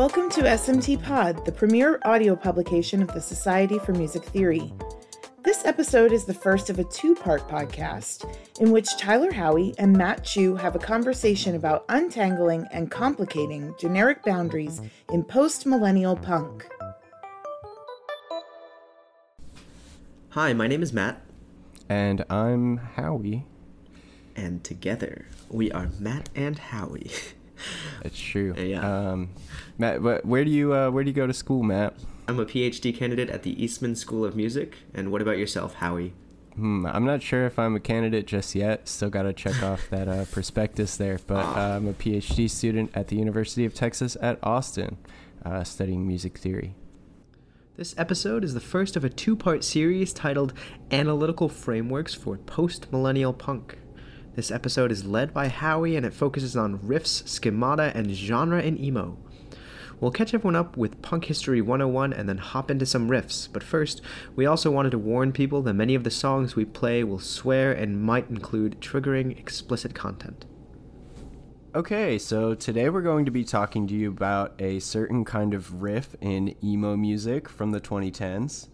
Welcome to SMT Pod, the premier audio publication of the Society for Music Theory. This episode is the first of a two-part podcast in which Tyler Howie and Matt Chu have a conversation about untangling and complicating generic boundaries in post-millennial punk. Hi, my name is Matt. And I'm Howie. And together, we are Matt and Howie. That's true. Yeah. Matt, where do you go to school, Matt? I'm a PhD candidate at the Eastman School of Music. And what about yourself, Howie? I'm not sure if I'm a candidate just yet. Still got to check off that prospectus there. But I'm a PhD student at the University of Texas at Austin, studying music theory. This episode is the first of a two-part series titled Analytical Frameworks for Post-Millennial Punk. This episode is led by Howie, and it focuses on riffs, schemata, and genre in emo. We'll catch everyone up with Punk History 101 and then hop into some riffs, but first, we also wanted to warn people that many of the songs we play will swear and might include triggering explicit content. Okay, so today we're going to be talking to you about a certain kind of riff in emo music from the 2010s.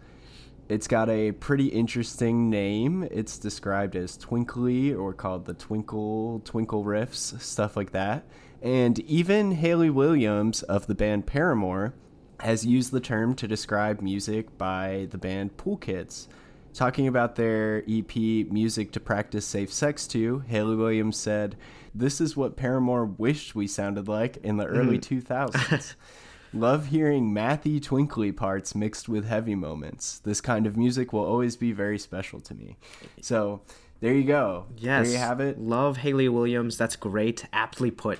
It's got a pretty interesting name. It's described as twinkly or called the twinkle riffs, stuff like that. And even Hayley Williams of the band Paramore has used the term to describe music by the band Pool Kids. Talking about their EP, Music to Practice Safe Sex To, Hayley Williams said, "This is what Paramore wished we sounded like in the early 2000s. Love hearing mathy, twinkly parts mixed with heavy moments. This kind of music will always be very special to me." So there you go. Yes. There you have it. Love Hayley Williams. That's great. Aptly put.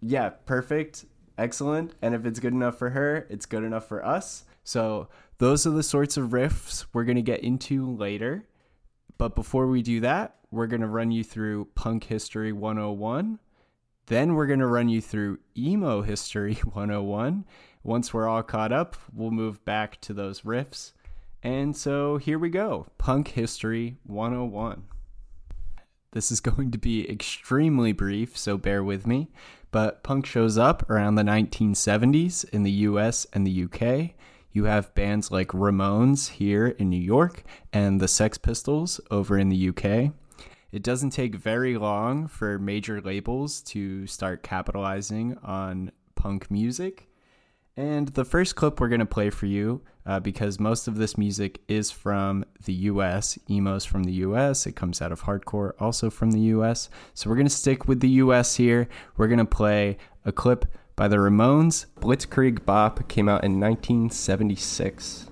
Yeah, perfect. Excellent. And if it's good enough for her, it's good enough for us. So those are the sorts of riffs we're going to get into later. But before we do that, we're going to run you through Punk History 101. Then we're going to run you through Emo History 101. Once we're all caught up, we'll move back to those riffs. And so here we go, Punk History 101. This is going to be extremely brief, so bear with me. But punk shows up around the 1970s in the US and the UK. You have bands like Ramones here in New York and the Sex Pistols over in the UK. It doesn't take very long for major labels to start capitalizing on punk music. And the first clip we're going to play for you, because most of this music is from the US. Emo's from the US. It comes out of hardcore, also from the US. So we're going to stick with the US here. We're going to play a clip by the Ramones. Blitzkrieg Bop came out in 1976.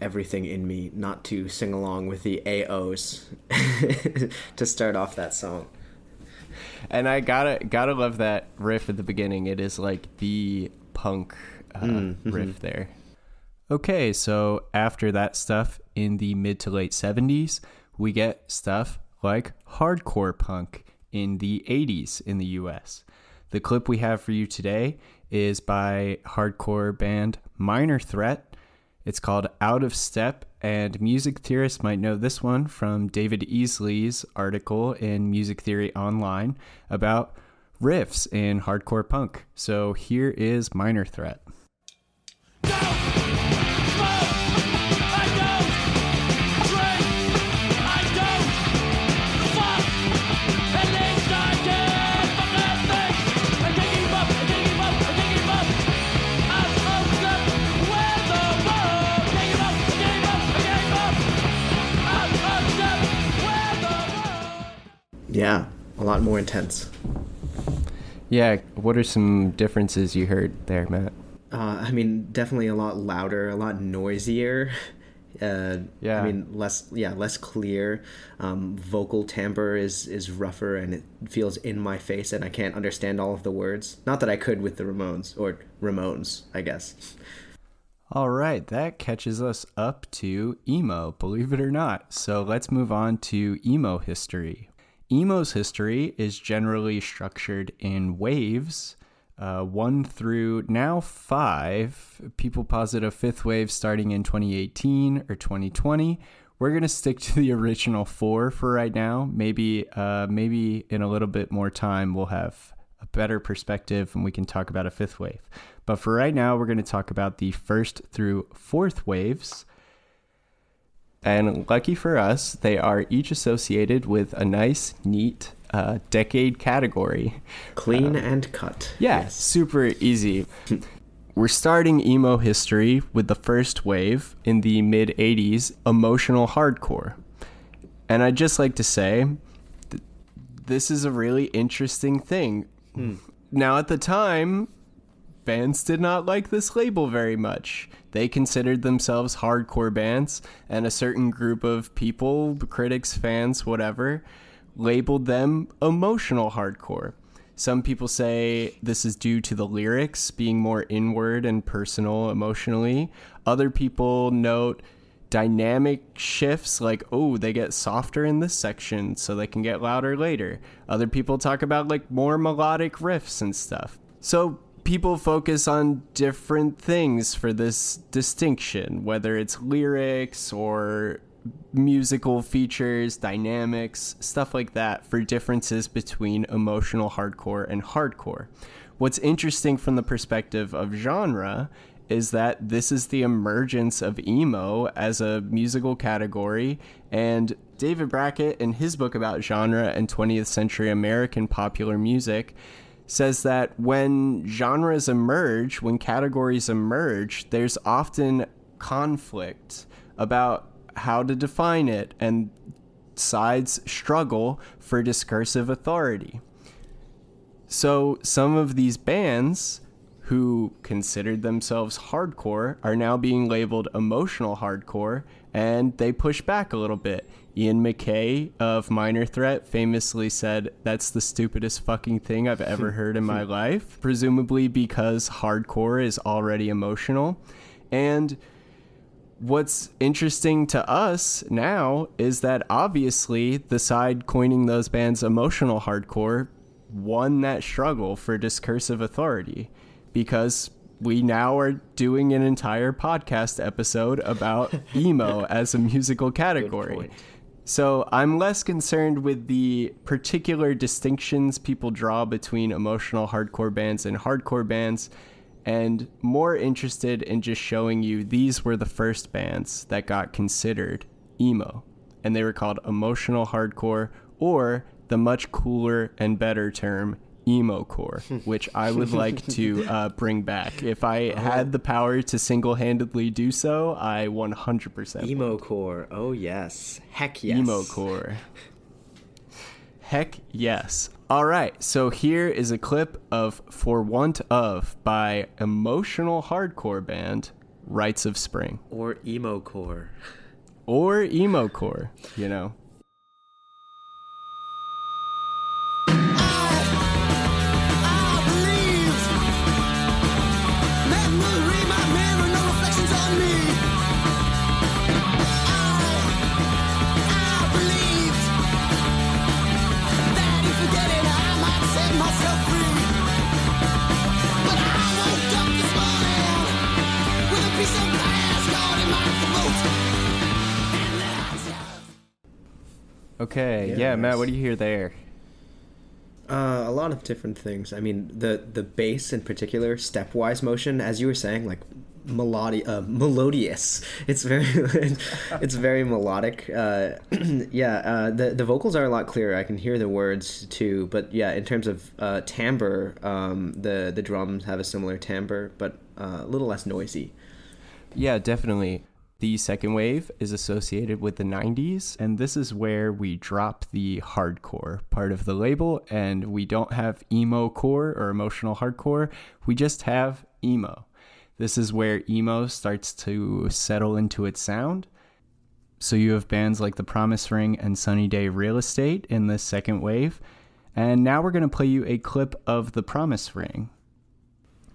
Everything in me not to sing along with the AOs to start off that song. And I gotta love that riff at the beginning. It is like the punk riff there. Okay, so after that stuff in the mid to late 70s, we get stuff like hardcore punk in the 80s in the US. The clip we have for you today is by hardcore band Minor Threat. It's called Out of Step, and music theorists might know this one from David Easley's article in Music Theory Online about riffs in hardcore punk. So here is Minor Threat. Yeah, a lot more intense. Yeah, what are some differences you heard there, Matt? I mean, definitely a lot louder, a lot noisier. I mean, less clear. Vocal timbre is rougher, and it feels in my face, and I can't understand all of the words. Not that I could with the Ramones, I guess. All right, that catches us up to emo, believe it or not. So let's move on to emo history. Emo's history is generally structured in waves, 1 through now 5. People posit a fifth wave starting in 2018 or 2020. We're going to stick to the original 4 for right now. Maybe in a little bit more time we'll have a better perspective and we can talk about a fifth wave. But for right now, we're going to talk about the 1st through 4th waves. And lucky for us, they are each associated with a nice, neat decade category. Clean and cut. Yeah, yes. Super easy. We're starting emo history with the 1st wave in the mid-'80s, emotional hardcore. And I'd just like to say, this is a really interesting thing. Mm. Now, at the time, bands did not like this label very much. They considered themselves hardcore bands, and a certain group of people, critics, fans, whatever, labeled them emotional hardcore. Some people say this is due to the lyrics being more inward and personal emotionally. Other people note dynamic shifts, like, oh, they get softer in this section so they can get louder later. Other people talk about like more melodic riffs and stuff. So people focus on different things for this distinction, whether it's lyrics or musical features, dynamics, stuff like that, for differences between emotional hardcore and hardcore. What's interesting from the perspective of genre is that this is the emergence of emo as a musical category, and David Brackett, in his book about genre and 20th century American popular music, says that when genres emerge, when categories emerge, there's often conflict about how to define it, and sides struggle for discursive authority. So some of these bands who considered themselves hardcore are now being labeled emotional hardcore, and they push back a little bit. Ian McKay of Minor Threat famously said, "That's the stupidest fucking thing I've ever heard in my life," presumably because hardcore is already emotional. And what's interesting to us now is that obviously the side coining those bands emotional hardcore won that struggle for discursive authority, because we now are doing an entire podcast episode about emo as a musical category. So I'm less concerned with the particular distinctions people draw between emotional hardcore bands and hardcore bands, and more interested in just showing you these were the first bands that got considered emo, and they were called emotional hardcore, or the much cooler and better term, emo-core, which I would like to bring back. If I had the power to single-handedly do so, I 100% emo-core. Oh, yes. Heck yes. Emo-core. Heck yes. All right, so here is a clip of For Want Of by emotional hardcore band Rites of Spring. Or emo-core. Or emo-core, you know. Okay, yes. Yeah, Matt, what do you hear there? A lot of different things. I mean, the bass in particular, stepwise motion, as you were saying, like melodious. It's very melodic. The vocals are a lot clearer. I can hear the words too. But yeah, in terms of timbre, the drums have a similar timbre, but a little less noisy. Yeah, definitely. The second wave is associated with the 90s, and this is where we drop the hardcore part of the label, and we don't have emo-core or emotional hardcore, we just have emo. This is where emo starts to settle into its sound, So you have bands like The Promise Ring and Sunny Day Real Estate in this second wave. And now we're going to play you a clip of The Promise Ring.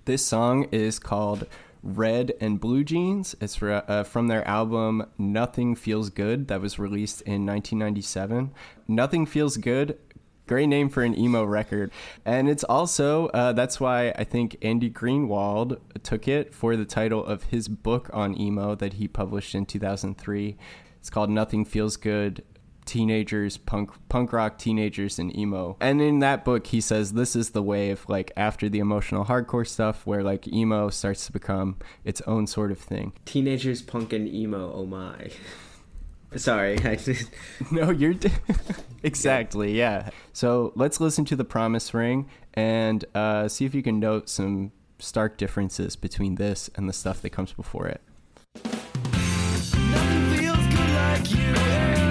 This song is called Red and Blue Jeans. It's from their album Nothing Feels Good that was released in 1997. Nothing Feels Good, great name for an emo record. And it's also, that's why I think Andy Greenwald took it for the title of his book on emo that he published in 2003. It's called Nothing Feels Good, Teenagers, punk rock teenagers and emo. And in that book he says this is the wave, like after the emotional hardcore stuff, where like emo starts to become its own sort of thing. Teenagers, punk and emo, oh my. Sorry, I just... No, you're exactly, yeah. So let's listen to The Promise Ring and see if you can note some stark differences between this and the stuff that comes before it. Nothing feels good like you and...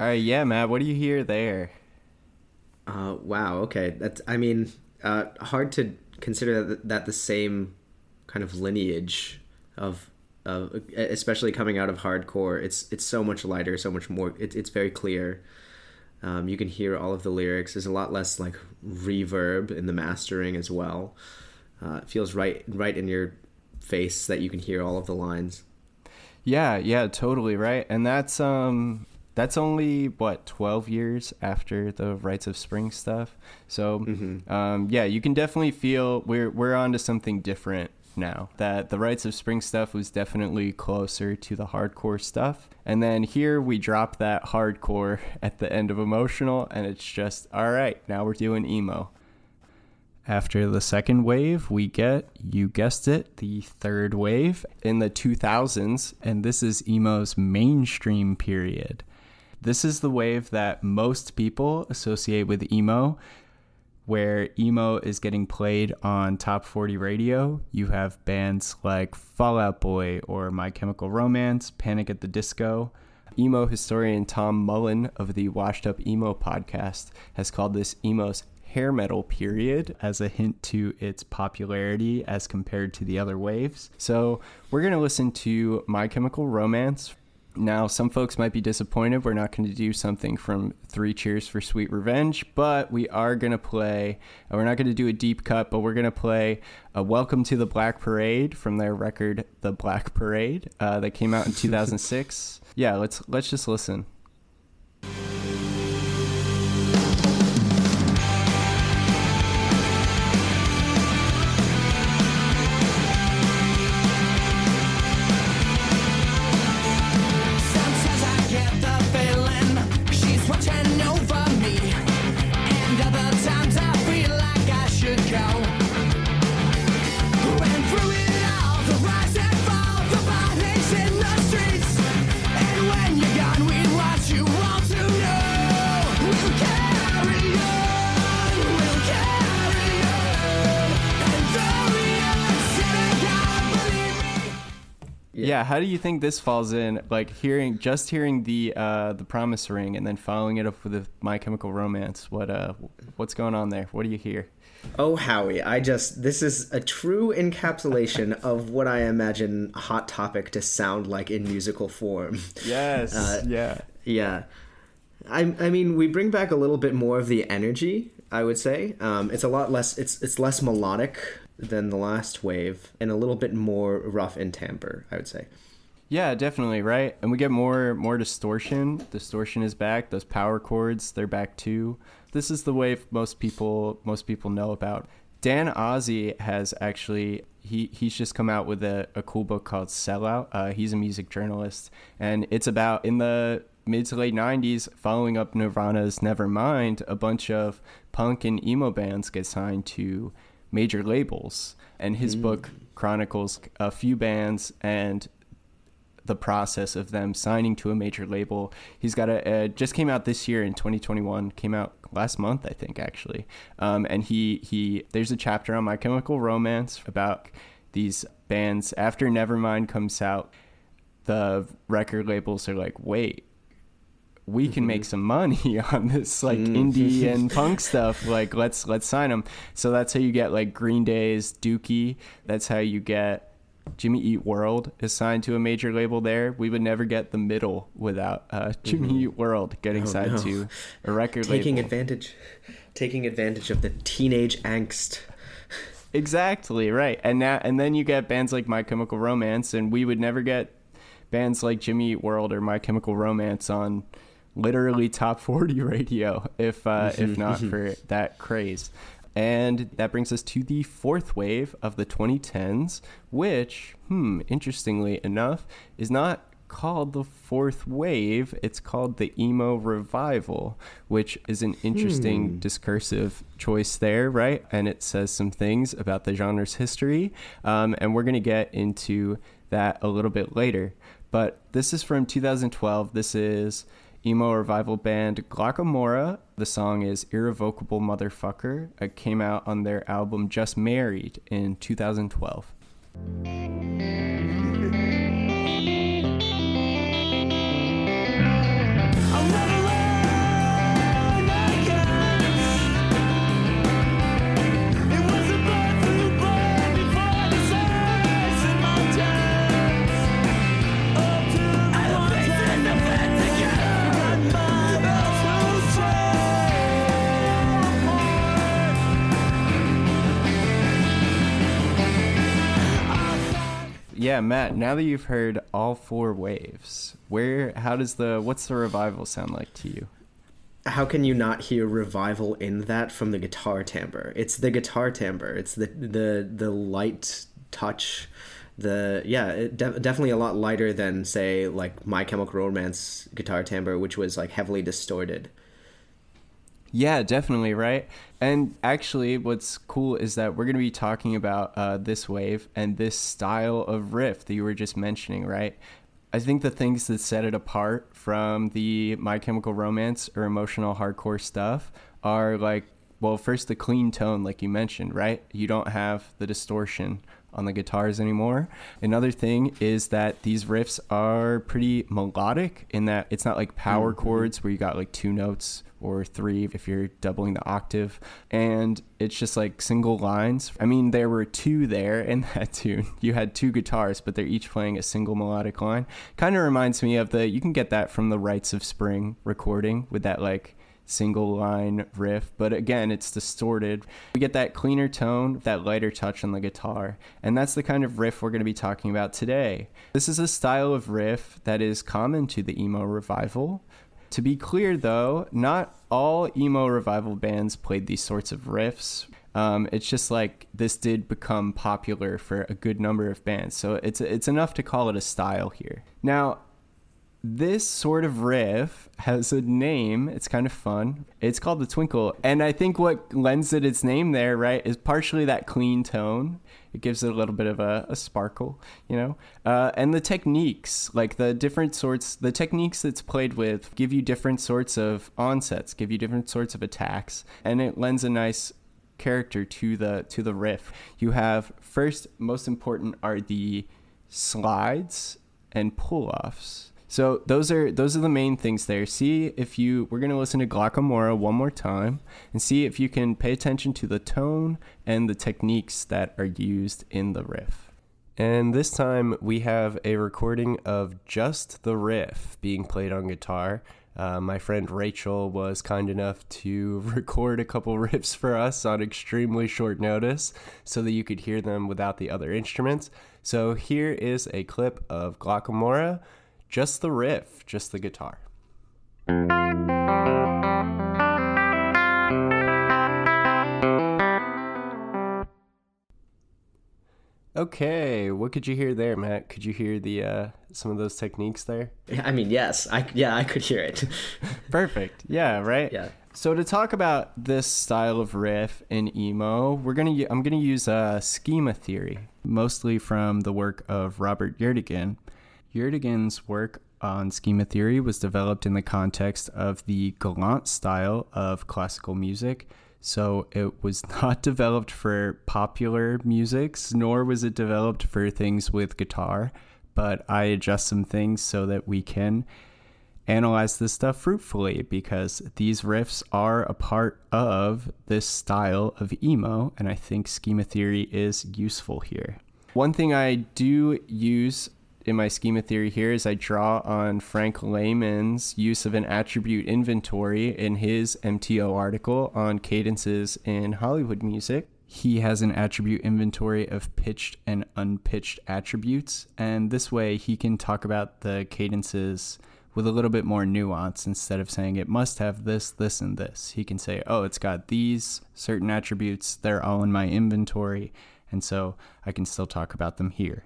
All right, yeah, Matt, what do you hear there? Wow, okay. That's, I mean, hard to consider that the same kind of lineage of especially coming out of hardcore. It's so much lighter, so much more. It's very clear. You can hear all of the lyrics. There's a lot less like reverb in the mastering as well. It feels right in your face that you can hear all of the lines. Yeah, totally right. And that's that's only, 12 years after the Rites of Spring stuff. So, yeah, you can definitely feel we're onto something different now. That the Rites of Spring stuff was definitely closer to the hardcore stuff. And then here we drop that hardcore at the end of Emotional, and it's just, all right, now we're doing emo. After the second wave, we get, you guessed it, the third wave in the 2000s. And this is emo's mainstream period. This is the wave that most people associate with emo, where emo is getting played on Top 40 radio. You have bands like Fall Out Boy or My Chemical Romance, Panic at the Disco. Emo historian Tom Mullen of the Washed Up Emo podcast has called this emo's hair metal period as a hint to its popularity as compared to the other waves. So we're going to listen to My Chemical Romance. Now, some folks might be disappointed we're not going to do something from Three Cheers for Sweet Revenge, but we are going to play, we're not going to do a deep cut, but we're going to play a Welcome to the Black Parade from their record, The Black Parade, that came out in 2006. Yeah, let's just listen. Yeah, how do you think this falls in? Like hearing the Promise Ring and then following it up with the My Chemical Romance. What's going on there? What do you hear? Oh, Howie, this is a true encapsulation of what I imagine Hot Topic to sound like in musical form. Yes. Yeah. I mean, we bring back a little bit more of the energy, I would say. It's a lot less. It's less melodic than the last wave and a little bit more rough in timbre, I would say. Yeah, definitely, right? And we get more distortion. Distortion is back. Those power chords, they're back too. This is the wave most people know about. Dan Ozzie has actually, he's just come out with a cool book called Sellout. He's a music journalist, and it's about, in the mid to late 90s, following up Nirvana's Nevermind, a bunch of punk and emo bands get signed to major labels, and his book chronicles a few bands and the process of them signing to a major label. He's got a just came out this year in 2021, came out last month, I think, actually. And he there's a chapter on My Chemical Romance about these bands. After Nevermind comes out, the record labels are like, wait, we can make some money on this like indie and punk stuff. Like, let's sign them. So that's how you get like Green Day's Dookie. That's how you get Jimmy Eat World is signed to a major label there. We would never get The Middle without Jimmy Eat World getting signed to a record label. Taking advantage of the teenage angst. Exactly, right. And then you get bands like My Chemical Romance, and we would never get bands like Jimmy Eat World or My Chemical Romance on literally top 40 radio if not for that craze. And that brings us to the fourth wave of the 2010s, which, interestingly enough, is not called the fourth wave. It's called the emo revival, which is an interesting discursive choice there, right? And it says some things about the genre's history, and we're going to get into that a little bit later. But this is from 2012. This is emo revival band Glocca Morra. The song is Irrevocable Motherfucker. It came out on their album Just Married in 2012. Yeah, Matt, now that you've heard all four waves, what's the revival sound like to you? How can you not hear revival in that from the guitar timbre? It's the guitar timbre. It's the light touch. Definitely a lot lighter than, say, like My Chemical Romance guitar timbre, which was like heavily distorted. Yeah, definitely, right? And actually, what's cool is that we're going to be talking about this wave and this style of riff that you were just mentioning, right? I think the things that set it apart from the My Chemical Romance or emotional hardcore stuff are like, well, first the clean tone, like you mentioned, right? You don't have the distortion on the guitars anymore. Another thing is that these riffs are pretty melodic in that it's not like power chords where you got like two notes or three if you're doubling the octave, and it's just like single lines. I mean, there were two there in that tune. You had two guitars, but they're each playing a single melodic line. Kind of reminds me of you can get that from the Rites of Spring recording with that like single line riff, but again, it's distorted. We get that cleaner tone, that lighter touch on the guitar, and that's the kind of riff we're going to be talking about today. This is a style of riff that is common to the emo revival. To be clear, though, not all emo revival bands played these sorts of riffs. It's just like this did become popular for a good number of bands, so it's enough to call it a style here. Now, this sort of riff has a name. It's kind of fun. It's called the twinkle, and I think what lends it its name there, right, is partially that clean tone. It gives it a little bit of a sparkle, and the techniques, like the techniques it's played with give you different sorts of onsets, give you different sorts of attacks, and it lends a nice character to the riff. You have, first, most important are the slides and pull-offs. So those are the main things there. We're going to listen to Glocca Morra one more time and see if you can pay attention to the tone and the techniques that are used in the riff. And this time we have a recording of just the riff being played on guitar. My friend Rachel was kind enough to record a couple riffs for us on extremely short notice so that you could hear them without the other instruments. So here is a clip of Glocca Morra. Just the riff, just the guitar. Okay, what could you hear there, Matt? Could you hear the some of those techniques there? I mean, yes. I could hear it. Perfect. Yeah, right? Yeah. So to talk about this style of riff in emo, I'm going to use schema theory, mostly from the work of Robert Gjerdingen. Gjerdingen's work on schema theory was developed in the context of the galant style of classical music, so it was not developed for popular musics, nor was it developed for things with guitar, but I adjust some things so that we can analyze this stuff fruitfully, because these riffs are a part of this style of emo, and I think schema theory is useful here. One thing I do use in my schema theory here is I draw on Frank Lehman's use of an attribute inventory in his MTO article on cadences in Hollywood music. He has an attribute inventory of pitched and unpitched attributes, and this way he can talk about the cadences with a little bit more nuance. Instead of saying it must have this, this, and this, he can say, oh, it's got these certain attributes, they're all in my inventory, and so I can still talk about them here.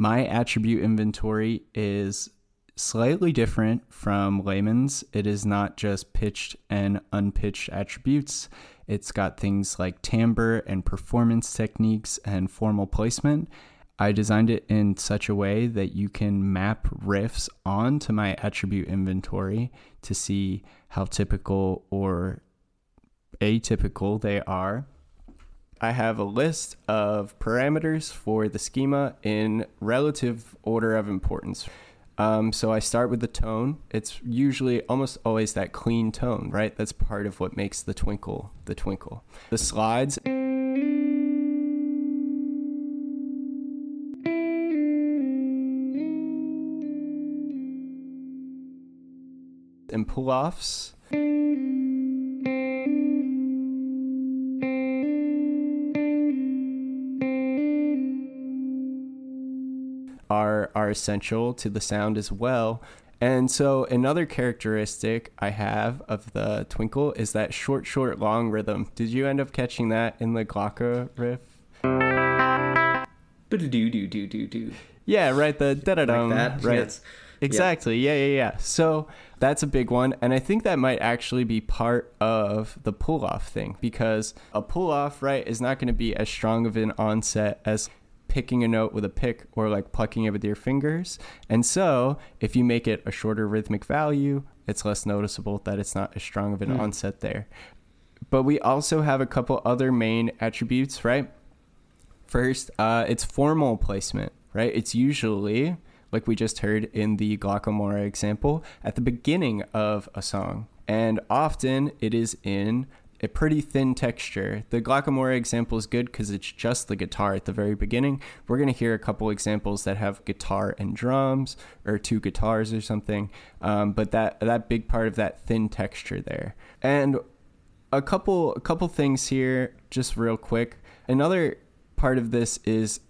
My attribute inventory is slightly different from Lehman's. It is not just pitched and unpitched attributes. It's got things like timbre and performance techniques and formal placement. I designed it in such a way that you can map riffs onto my attribute inventory to see how typical or atypical they are. I have a list of parameters for the schema in relative order of importance. So I start with the tone. It's usually almost always that clean tone, right? That's part of what makes the twinkle the twinkle. The slides. And pull-offs. Are essential to the sound as well. And so another characteristic I have of the twinkle is that short, short, long rhythm. Did you end up catching that in the Glocca riff? Ba-da-do-do-do-do-do. Yeah, right, the da-da-dum, like that. Right? Yes. Exactly, yeah. So that's a big one, and I think that might actually be part of the pull-off thing, because a pull-off, right, is not going to be as strong of an onset as picking a note with a pick or like plucking it with your fingers. And so if you make it a shorter rhythmic value, it's less noticeable that it's not as strong of an onset there. But we also have a couple other main attributes, right? First, it's formal placement, right? It's usually, like we just heard in the Glocca Morra example, at the beginning of a song. And often it is in a pretty thin texture. The Glocca Morra example is good because it's just the guitar at the very beginning. We're going to hear a couple examples that have guitar and drums or two guitars or something. But that big part of that thin texture there. And a couple things here, just real quick. Another part of this is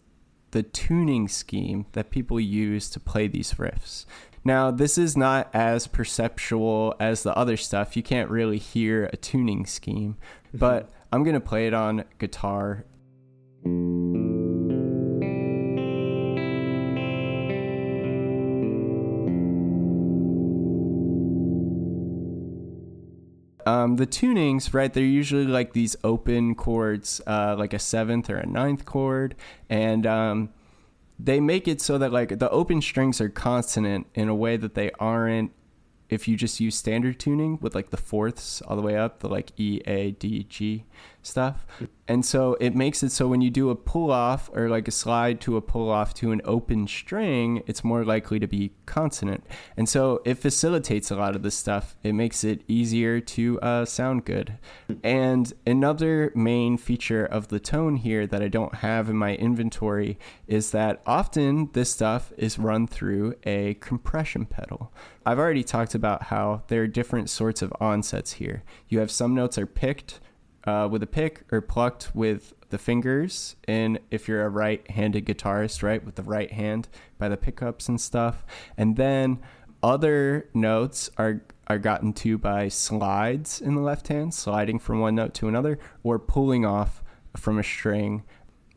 the tuning scheme that people use to play these riffs. Now, this is not as perceptual as the other stuff. You can't really hear a tuning scheme, but I'm going to play it on guitar. The tunings, right, they're usually like these open chords, like a seventh or a ninth chord, and they make it so that like the open strings are consonant in a way that they aren't if you just use standard tuning with like the fourths all the way up, the like E, A, D, G stuff. And so it makes it so when you do a pull off or like a slide to a pull off to an open string, it's more likely to be consonant. And so it facilitates a lot of this stuff. It makes it easier to sound good. And another main feature of the tone here that I don't have in my inventory is that often this stuff is run through a compression pedal. I've already talked about how there are different sorts of onsets here. You have some notes are picked with a pick or plucked with the fingers, and if you're a right-handed guitarist, right, with the right hand by the pickups and stuff. And then other notes are gotten to by slides in the left hand, sliding from one note to another, or pulling off from a string,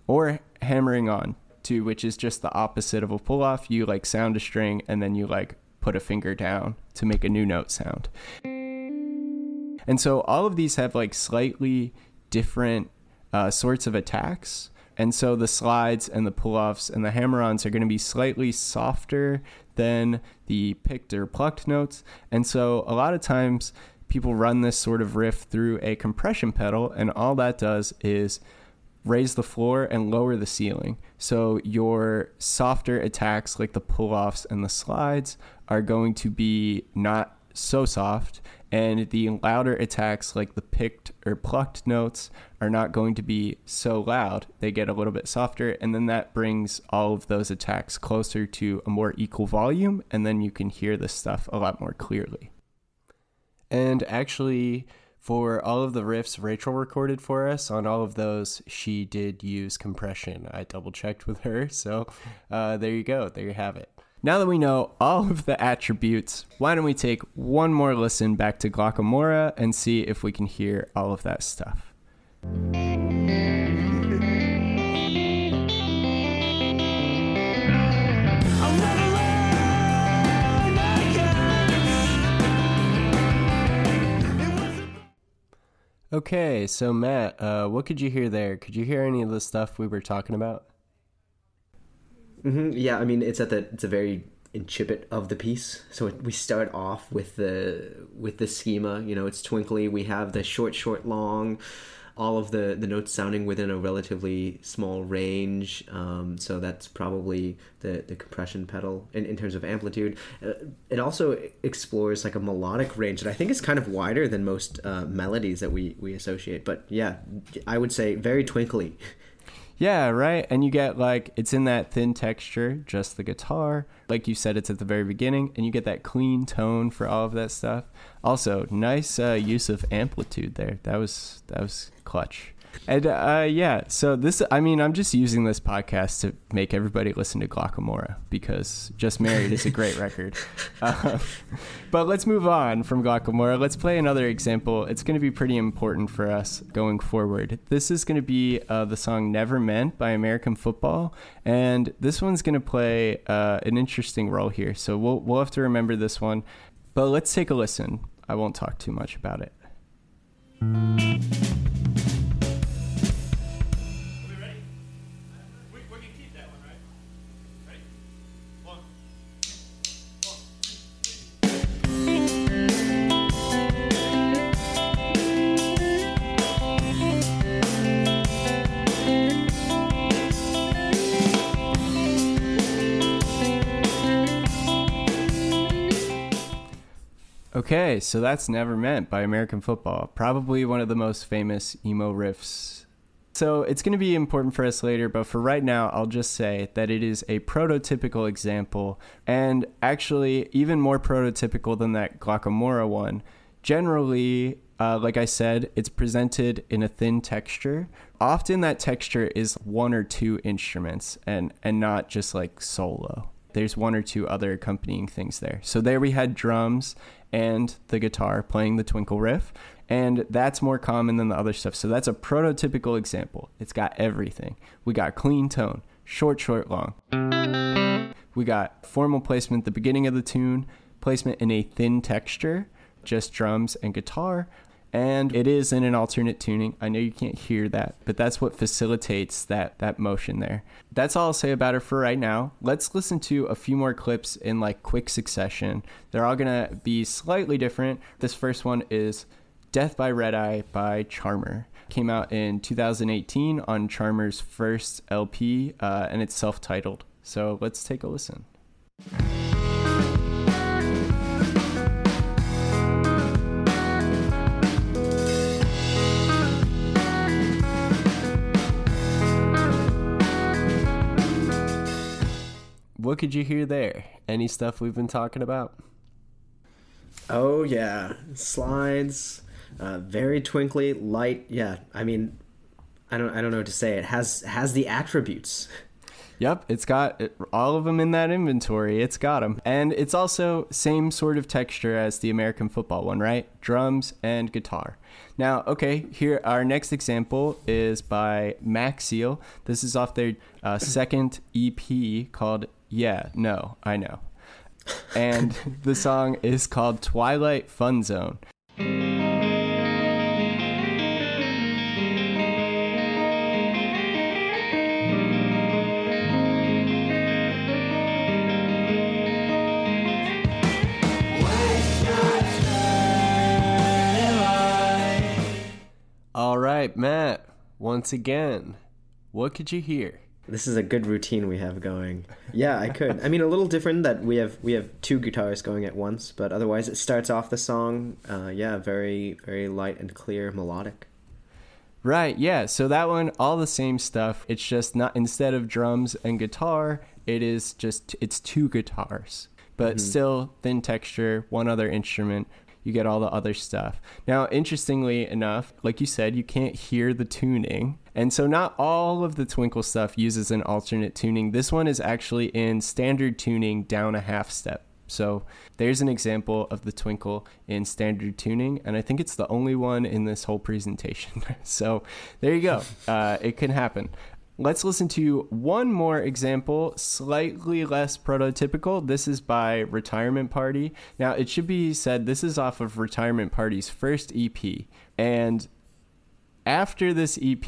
or hammering on to, which is just the opposite of a pull-off. You like sound a string and then you like put a finger down to make a new note sound. And so all of these have like slightly different sorts of attacks. And so the slides and the pull-offs and the hammer-ons are going to be slightly softer than the picked or plucked notes. And so a lot of times people run this sort of riff through a compression pedal, and all that does is raise the floor and lower the ceiling. So your softer attacks like the pull-offs and the slides are going to be not so soft, and the louder attacks like the picked or plucked notes are not going to be so loud. They get a little bit softer, and then that brings all of those attacks closer to a more equal volume, and then you can hear this stuff a lot more clearly. And actually, for all of the riffs Rachel recorded for us, on all of those, she did use compression. I double-checked with her, so there you go. There you have it. Now that we know all of the attributes, why don't we take one more listen back to Glocca Morra and see if we can hear all of that stuff. Okay, so Matt, what could you hear there? Could you hear any of the stuff we were talking about? Mm-hmm. Yeah, I mean, it's a very incipit of the piece. So we start off with the schema. You know, it's twinkly. We have the short, long, all of the notes sounding within a relatively small range. So that's probably the compression pedal in terms of amplitude. It also explores like a melodic range that I think is kind of wider than most melodies that we associate. But yeah, I would say very twinkly. Yeah, right. And you get like, it's in that thin texture, just the guitar. Like you said, it's at the very beginning, and you get that clean tone for all of that stuff. Also, nice use of amplitude there. That was clutch. And yeah, so this, I mean, I'm just using this podcast to make everybody listen to Glocca Morra, because Just Married is a great record. But let's move on from Glocca Morra. Let's play another example. It's going to be pretty important for us going forward. This is going to be the song Never Meant by American Football. And this one's going to play an interesting role here. So we'll have to remember this one. But let's take a listen. I won't talk too much about it. Okay, so that's Never Meant by American Football, probably one of the most famous emo riffs. So it's going to be important for us later, but for right now, I'll just say that it is a prototypical example, and actually even more prototypical than that Glocca Morra one. Generally, like I said, it's presented in a thin texture. Often that texture is one or two instruments and not just like solo. There's one or two other accompanying things there. So there we had drums and the guitar playing the twinkle riff, and that's more common than the other stuff. So that's a prototypical example. It's got everything. We got clean tone, short, long. We got formal placement at the beginning of the tune, placement in a thin texture, just drums and guitar, and it is in an alternate tuning. I know you can't hear that, but that's what facilitates that motion there. That's all I'll say about it for right now. Let's listen to a few more clips in like quick succession. They're all going to be slightly different. This first one is Death by Red Eye by Charmer. Came out in 2018 on Charmer's first LP, and it's self-titled. So let's take a listen. What could you hear there? Any stuff we've been talking about? Oh, yeah. Slides, very twinkly, light. Yeah, I mean, I don't know what to say. It has the attributes. Yep, it's got all of them in that inventory. It's got them. And it's also same sort of texture as the American Football one, right? Drums and guitar. Now, okay, here our next example is by Maxiel. This is off their second EP called Yeah, No, I Know. And the song is called Twilight Fun Zone. right, Matt, once again, what could you hear? This is a good routine we have going. Yeah, I could. I mean, a little different that we have two guitars going at once, but otherwise it starts off the song, very, very light and clear, melodic. Right, yeah, so that one, all the same stuff. It's just not, instead of drums and guitar, it's two guitars. But still, thin texture, one other instrument. You get all the other stuff. Now, interestingly enough, like you said, you can't hear the tuning. And so not all of the Twinkle stuff uses an alternate tuning. This one is actually in standard tuning down a half step. So there's an example of the Twinkle in standard tuning, and I think it's the only one in this whole presentation. So there you go. It can happen. Let's listen to one more example, slightly less prototypical. This is by Retirement Party. Now, it should be said this is off of Retirement Party's first EP. And after this EP,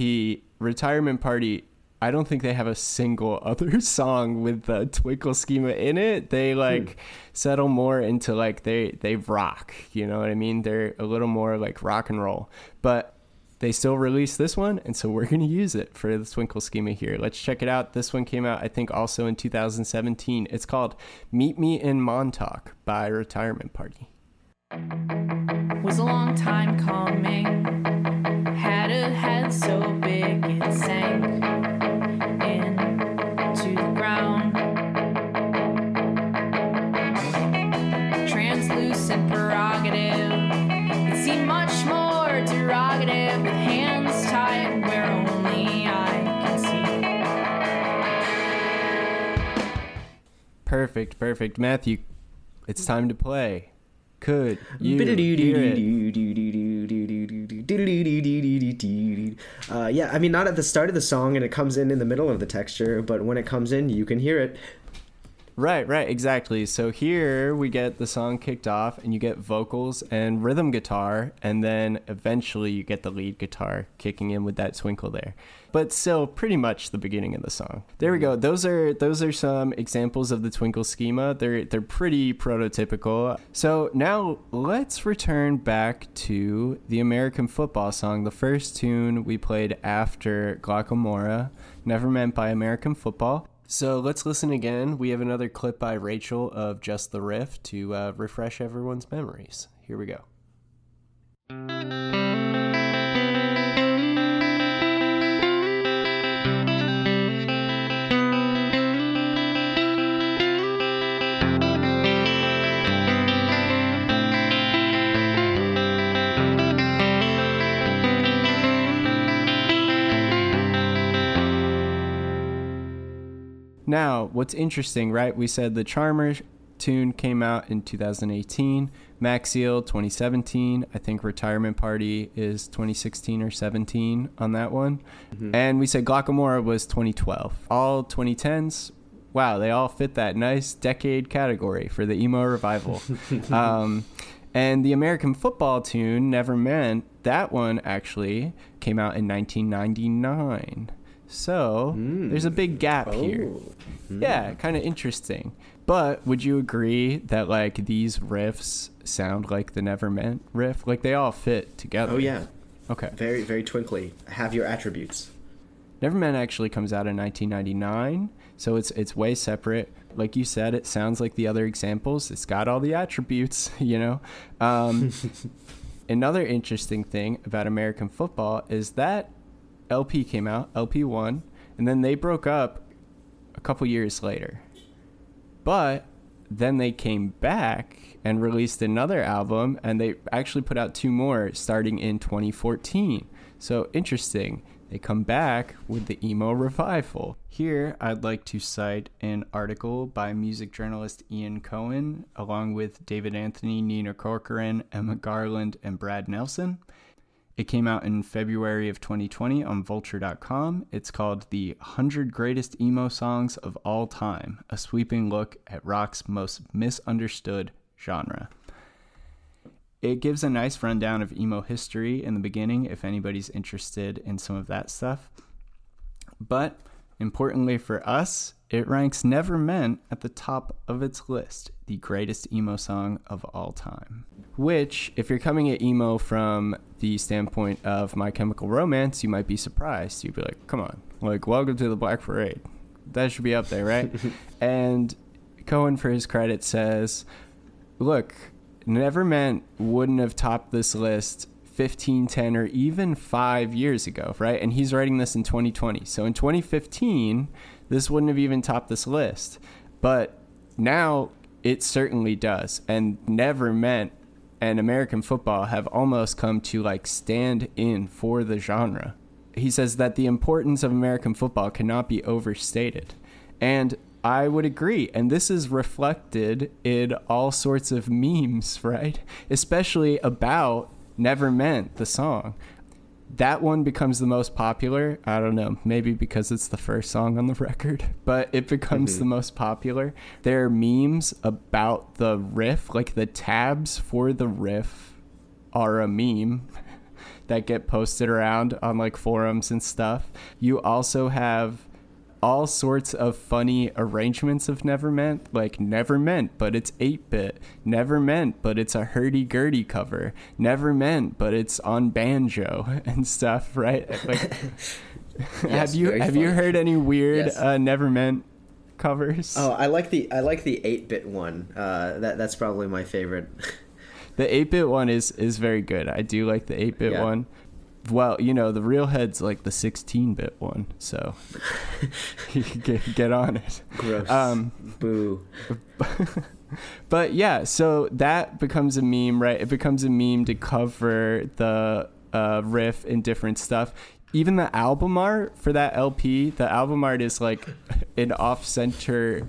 Retirement Party, I don't think they have a single other song with the Twinkle schema in it. They settle more into they rock, you know what I mean? They're a little more like rock and roll, but they still released this one. And so we're going to use it for the Twinkle schema here. Let's check it out. This one came out, I think, also in 2017. It's called Meet Me in Montauk by Retirement Party. Was a long time coming. Had a head so big it sank. Translucent prerogative. It seemed much more derogative with hands tied where only I can see. Perfect. Matthew, it's time to play. Could you hear it? I mean, not at the start of the song, and it comes in the middle of the texture, but when it comes in, you can hear it. Right, exactly. So here we get the song kicked off, and you get vocals and rhythm guitar, and then eventually you get the lead guitar kicking in with that twinkle there. But still pretty much the beginning of the song. There we go. Those are some examples of the twinkle schema. They're pretty prototypical. So now let's return back to the American Football song, the first tune we played after Glocca Morra, Never Meant by American Football. So let's listen again. We have another clip by Rachel of Just the Riff to refresh everyone's memories. Here we go. Now, what's interesting, right? We said the Charmer tune came out in 2018, Maxiel 2017. I think Retirement Party is 2016 or 17 on that one. Mm-hmm. And we said Glocca Morra was 2012. All 2010s. Wow, they all fit that nice decade category for the emo revival. And the American Football tune, Never Meant, that one actually came out in 1999. So there's a big gap here. Yeah, kind of interesting. But would you agree that these riffs sound like the Never Meant riff? They all fit together. Oh, yeah. Okay. Very, very twinkly. Have your attributes. Never Meant actually comes out in 1999. So it's way separate. Like you said, it sounds like the other examples. It's got all the attributes, you know. Another interesting thing about American Football is that LP came out, LP1, and then they broke up a couple years later. But then they came back and released another album, and they actually put out two more starting in 2014. So interesting. They come back with the emo revival. Here, I'd like to cite an article by music journalist Ian Cohen, along with David Anthony, Nina Corcoran, Emma Garland, and Brad Nelson. It came out in February of 2020 on Vulture.com. It's called The 100 Greatest Emo Songs of All Time, a sweeping look at rock's most misunderstood genre. It gives a nice rundown of emo history in the beginning if anybody's interested in some of that stuff. But importantly for us, It ranks Never Meant at the top of its list, the greatest emo song of all time. Which, if you're coming at emo from the standpoint of My Chemical Romance, you might be surprised. You'd be like, come on, like, Welcome to the Black Parade. That should be up there, right? And Cohen, for his credit, says, look, Never Meant wouldn't have topped this list 15, 10, or even 5 years ago, right? And he's writing this in 2020. So in 2015, this wouldn't have even topped this list. But now it certainly does. And Never Meant and American Football have almost come to like stand in for the genre. He says that the importance of American football cannot be overstated. And I would agree. And this is reflected in all sorts of memes, right? Especially about Never Meant, the song. That one becomes the most popular. I don't know, maybe because it's the first song on the record, but it becomes the most popular. There are memes about the riff, like the tabs for the riff are a meme that get posted around on like forums and stuff. You also have all sorts of funny arrangements of Never Meant, like Never Meant, but it's 8-bit. Never Meant, but it's a hurdy-gurdy cover. Never Meant, but it's on banjo and stuff, right? Like, have you heard any weird Never Meant covers? Oh, I like the 8-bit one. That's probably my favorite. The 8-bit one is very good. I do like the 8-bit one. Well, you know, the real head's like the 16-bit one, so you can get on it. Gross. Boo. But yeah, so that becomes a meme, right? It becomes a meme to cover the riff and different stuff. Even the album art for that LP, the album art is like an off-center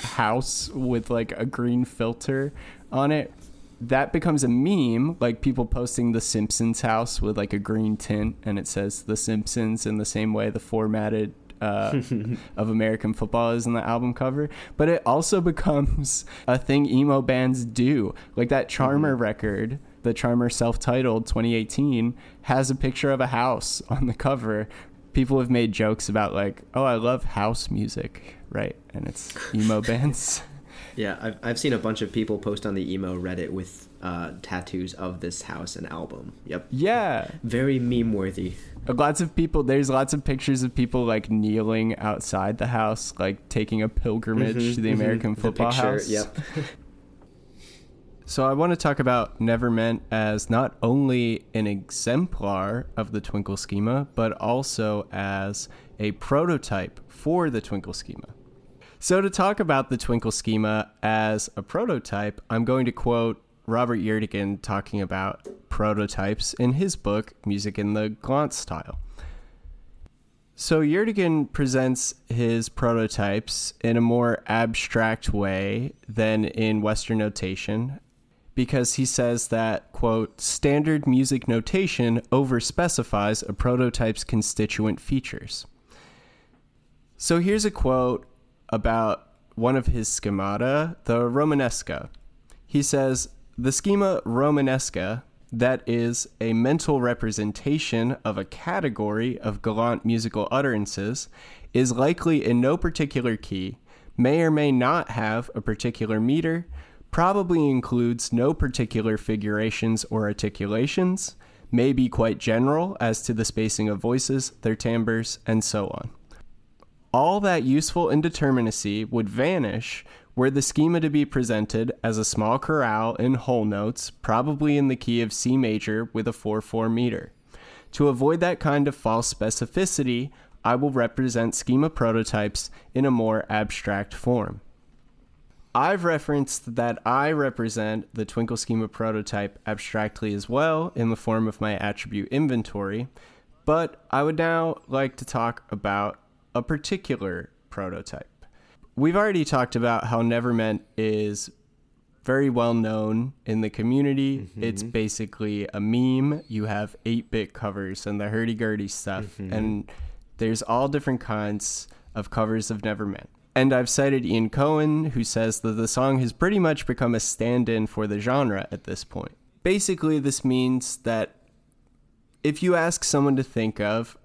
house with like a green filter on it. That becomes a meme, like people posting the Simpsons house with like a green tint and it says the Simpsons in the same way the formatted of American Football is in the album cover. But it also becomes a thing emo bands do, like that Charmer record, the Charmer self-titled 2018 has a picture of a house on the cover. People have made jokes about like, oh, I love house music, right? And it's emo bands. Yeah, I've seen a bunch of people post on the emo Reddit with tattoos of this house and album. Yep. Yeah. Very meme-worthy. Lots of people, there's lots of pictures of people like kneeling outside the house, like taking a pilgrimage to the American Football House. Yep. So I want to talk about Never Meant as not only an exemplar of the Twinkle schema, but also as a prototype for the Twinkle schema. So to talk about the Twinkle schema as a prototype, I'm going to quote Robert Gjerdingen talking about prototypes in his book, Music in the Glocca Style. So Gjerdingen presents his prototypes in a more abstract way than in Western notation, because he says that, quote, standard music notation overspecifies a prototype's constituent features. So here's a quote about one of his schemata, the Romanesca. He says, the schema Romanesca, that is a mental representation of a category of gallant musical utterances, is likely in no particular key, may or may not have a particular meter, probably includes no particular figurations or articulations, may be quite general as to the spacing of voices, their timbres, and so on. All that useful indeterminacy would vanish were the schema to be presented as a small chorale in whole notes, probably in the key of C major with a 4/4 meter. To avoid that kind of false specificity, I will represent schema prototypes in a more abstract form. I've referenced that I represent the Twinkle schema prototype abstractly as well in the form of my attribute inventory, but I would now like to talk about a particular prototype. We've already talked about how Never Meant is very well known in the community. It's basically a meme. You have 8-bit covers and the hurdy-gurdy stuff, and there's all different kinds of covers of Never Meant. And I've cited Ian Cohen, who says that the song has pretty much become a stand-in for the genre at this point. Basically, this means that if you ask someone to think of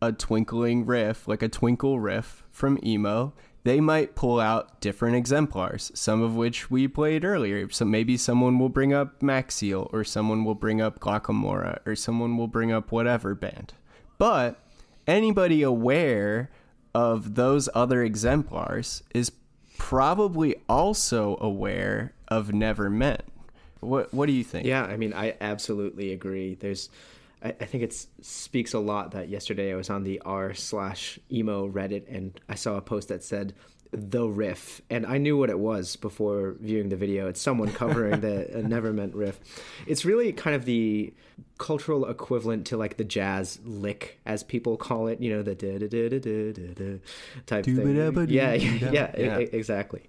a twinkling riff, like a twinkle riff from emo, they might pull out different exemplars, some of which we played earlier. So maybe someone will bring up Maxiel, or someone will bring up Glocca Morra, or someone will bring up whatever band. But anybody aware of those other exemplars is probably also aware of Never Meant. What do you think? Yeah, I mean, I absolutely agree. I think it speaks a lot that yesterday I was on the r/emo Reddit and I saw a post that said the riff, and I knew what it was before viewing the video. It's someone covering the Never Meant riff. It's really kind of the cultural equivalent to like the jazz lick, as people call it, you know, the da da da da da da type thing. Yeah, exactly.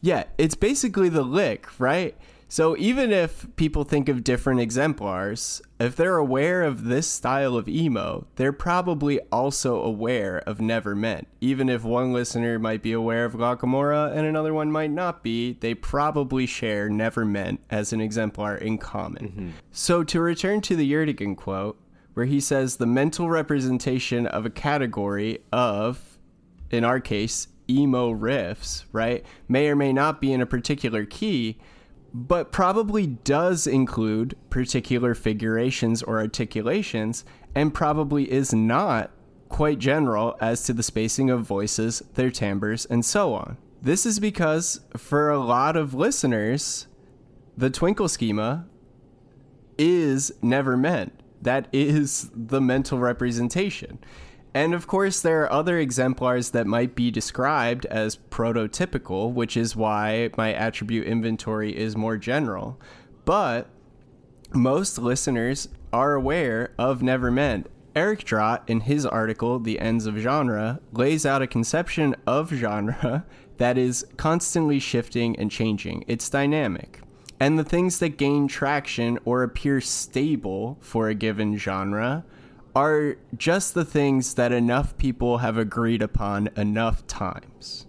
Yeah, it's basically the lick, right? So even if people think of different exemplars, if they're aware of this style of emo, they're probably also aware of Never Meant. Even if one listener might be aware of Glocca Morra and another one might not be, they probably share Never Meant as an exemplar in common. Mm-hmm. So to return to the Gjerdingen quote, where he says the mental representation of a category of, in our case, emo riffs, right, may or may not be in a particular key, but probably does include particular figurations or articulations, and probably is not quite general as to the spacing of voices, their timbres, and so on. This is because for a lot of listeners, the twinkle schema is Never Meant. That is the mental representation. And of course, there are other exemplars that might be described as prototypical, which is why my attribute inventory is more general. But most listeners are aware of Never Meant. Eric Drott, in his article, The Ends of Genre, lays out a conception of genre that is constantly shifting and changing. It's dynamic. And the things that gain traction or appear stable for a given genre are just the things that enough people have agreed upon enough times.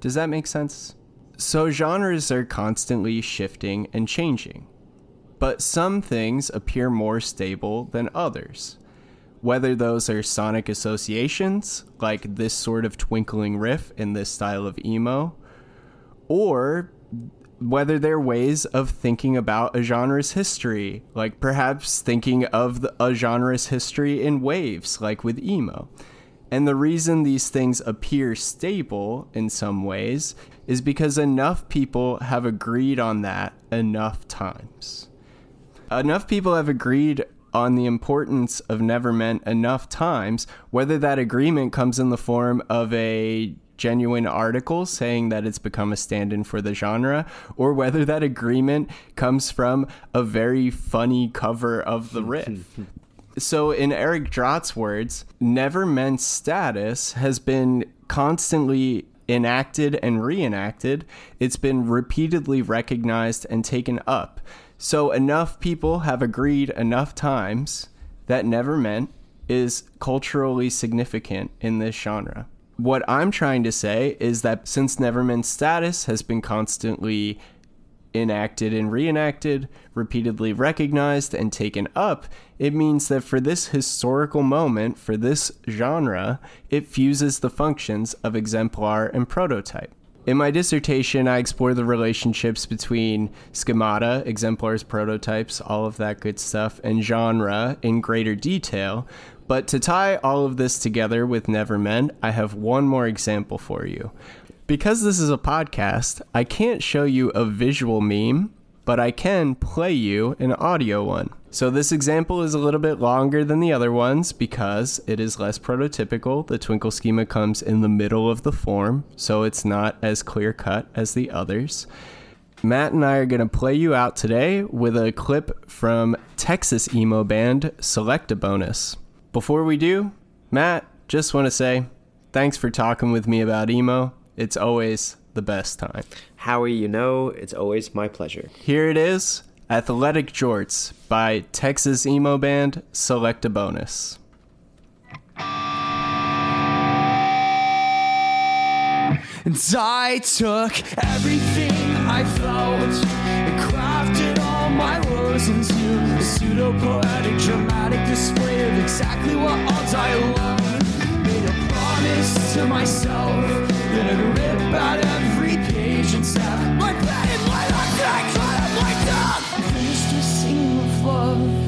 Does that make sense? So genres are constantly shifting and changing, but some things appear more stable than others. Whether those are sonic associations, like this sort of twinkling riff in this style of emo, or whether they're ways of thinking about a genre's history, like perhaps thinking of a genre's history in waves, like with emo. And the reason these things appear stable in some ways is because enough people have agreed on that enough times. Enough people have agreed on the importance of Never Meant enough times, whether that agreement comes in the form of a genuine article saying that it's become a stand-in for the genre, or whether that agreement comes from a very funny cover of the riff. So in Eric Drott's words, Never Meant status has been constantly enacted and reenacted. It's been repeatedly recognized and taken up. So enough people have agreed enough times that Never Meant is culturally significant in this genre. What I'm trying to say is that since Never Meant status has been constantly enacted and reenacted, repeatedly recognized and taken up, it means that for this historical moment, for this genre, it fuses the functions of exemplar and prototype. In my dissertation, I explore the relationships between schemata, exemplars, prototypes, all of that good stuff, and genre in greater detail. But to tie all of this together with Never Meant, I have one more example for you. Because this is a podcast, I can't show you a visual meme, but I can play you an audio one. So this example is a little bit longer than the other ones because it is less prototypical. The twinkle schema comes in the middle of the form, so it's not as clear-cut as the others. Matt and I are going to play you out today with a clip from Texas emo band Selectabonus. Before we do, Matt, just want to say thanks for talking with me about emo. It's always the best time. Howie, you know, it's always my pleasure. Here it is, Athletic Jorts by Texas emo band Selectabonus. And I took everything I felt and crafted all my words into a pseudo-poetic, dramatic display of exactly what all I love. Made a promise to myself that I'd rip out every page and stop my bed and light up that I cut up like that. I finished a single of love.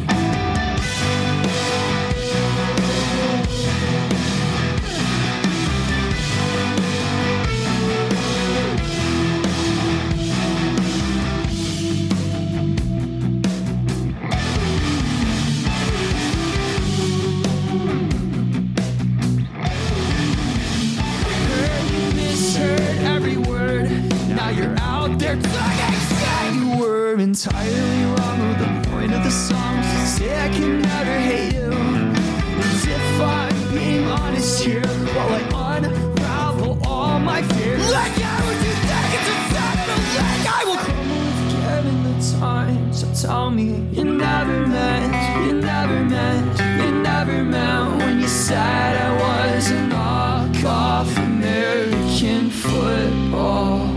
Entirely wrong with the point of the song. Say I can never hate you. As if I'm being honest here, while I unravel all my fears. Like I would do seconds inside of a leg. I will crumble if given the time. So tell me you never meant, you never meant, you never meant when you said I was a knockoff American football.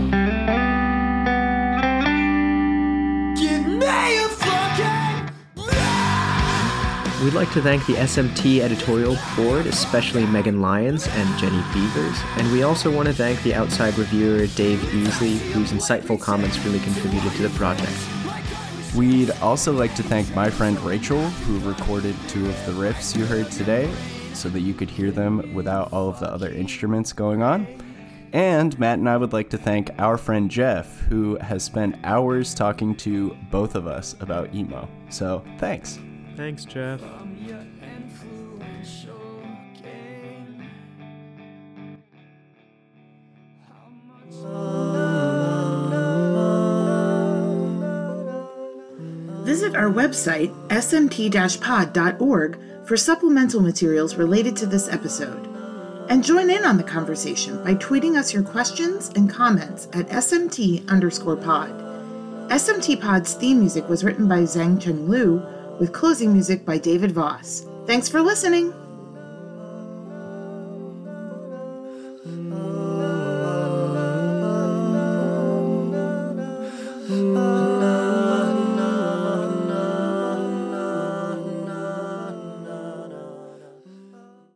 We'd like to thank the SMT editorial board, especially Megan Lyons and Jenny Beavers. And we also want to thank the outside reviewer Dave Easley, whose insightful comments really contributed to the project. We'd also like to thank my friend Rachel, who recorded two of the riffs you heard today so that you could hear them without all of the other instruments going on. And Matt and I would like to thank our friend Jeff, who has spent hours talking to both of us about emo. So thanks. Thanks, Jeff. Visit our website, smt-pod.org, for supplemental materials related to this episode. And join in on the conversation by tweeting us your questions and comments at smt_pod. SMT Pod's theme music was written by Zhang Cheng Liu, with closing music by David Voss. Thanks for listening!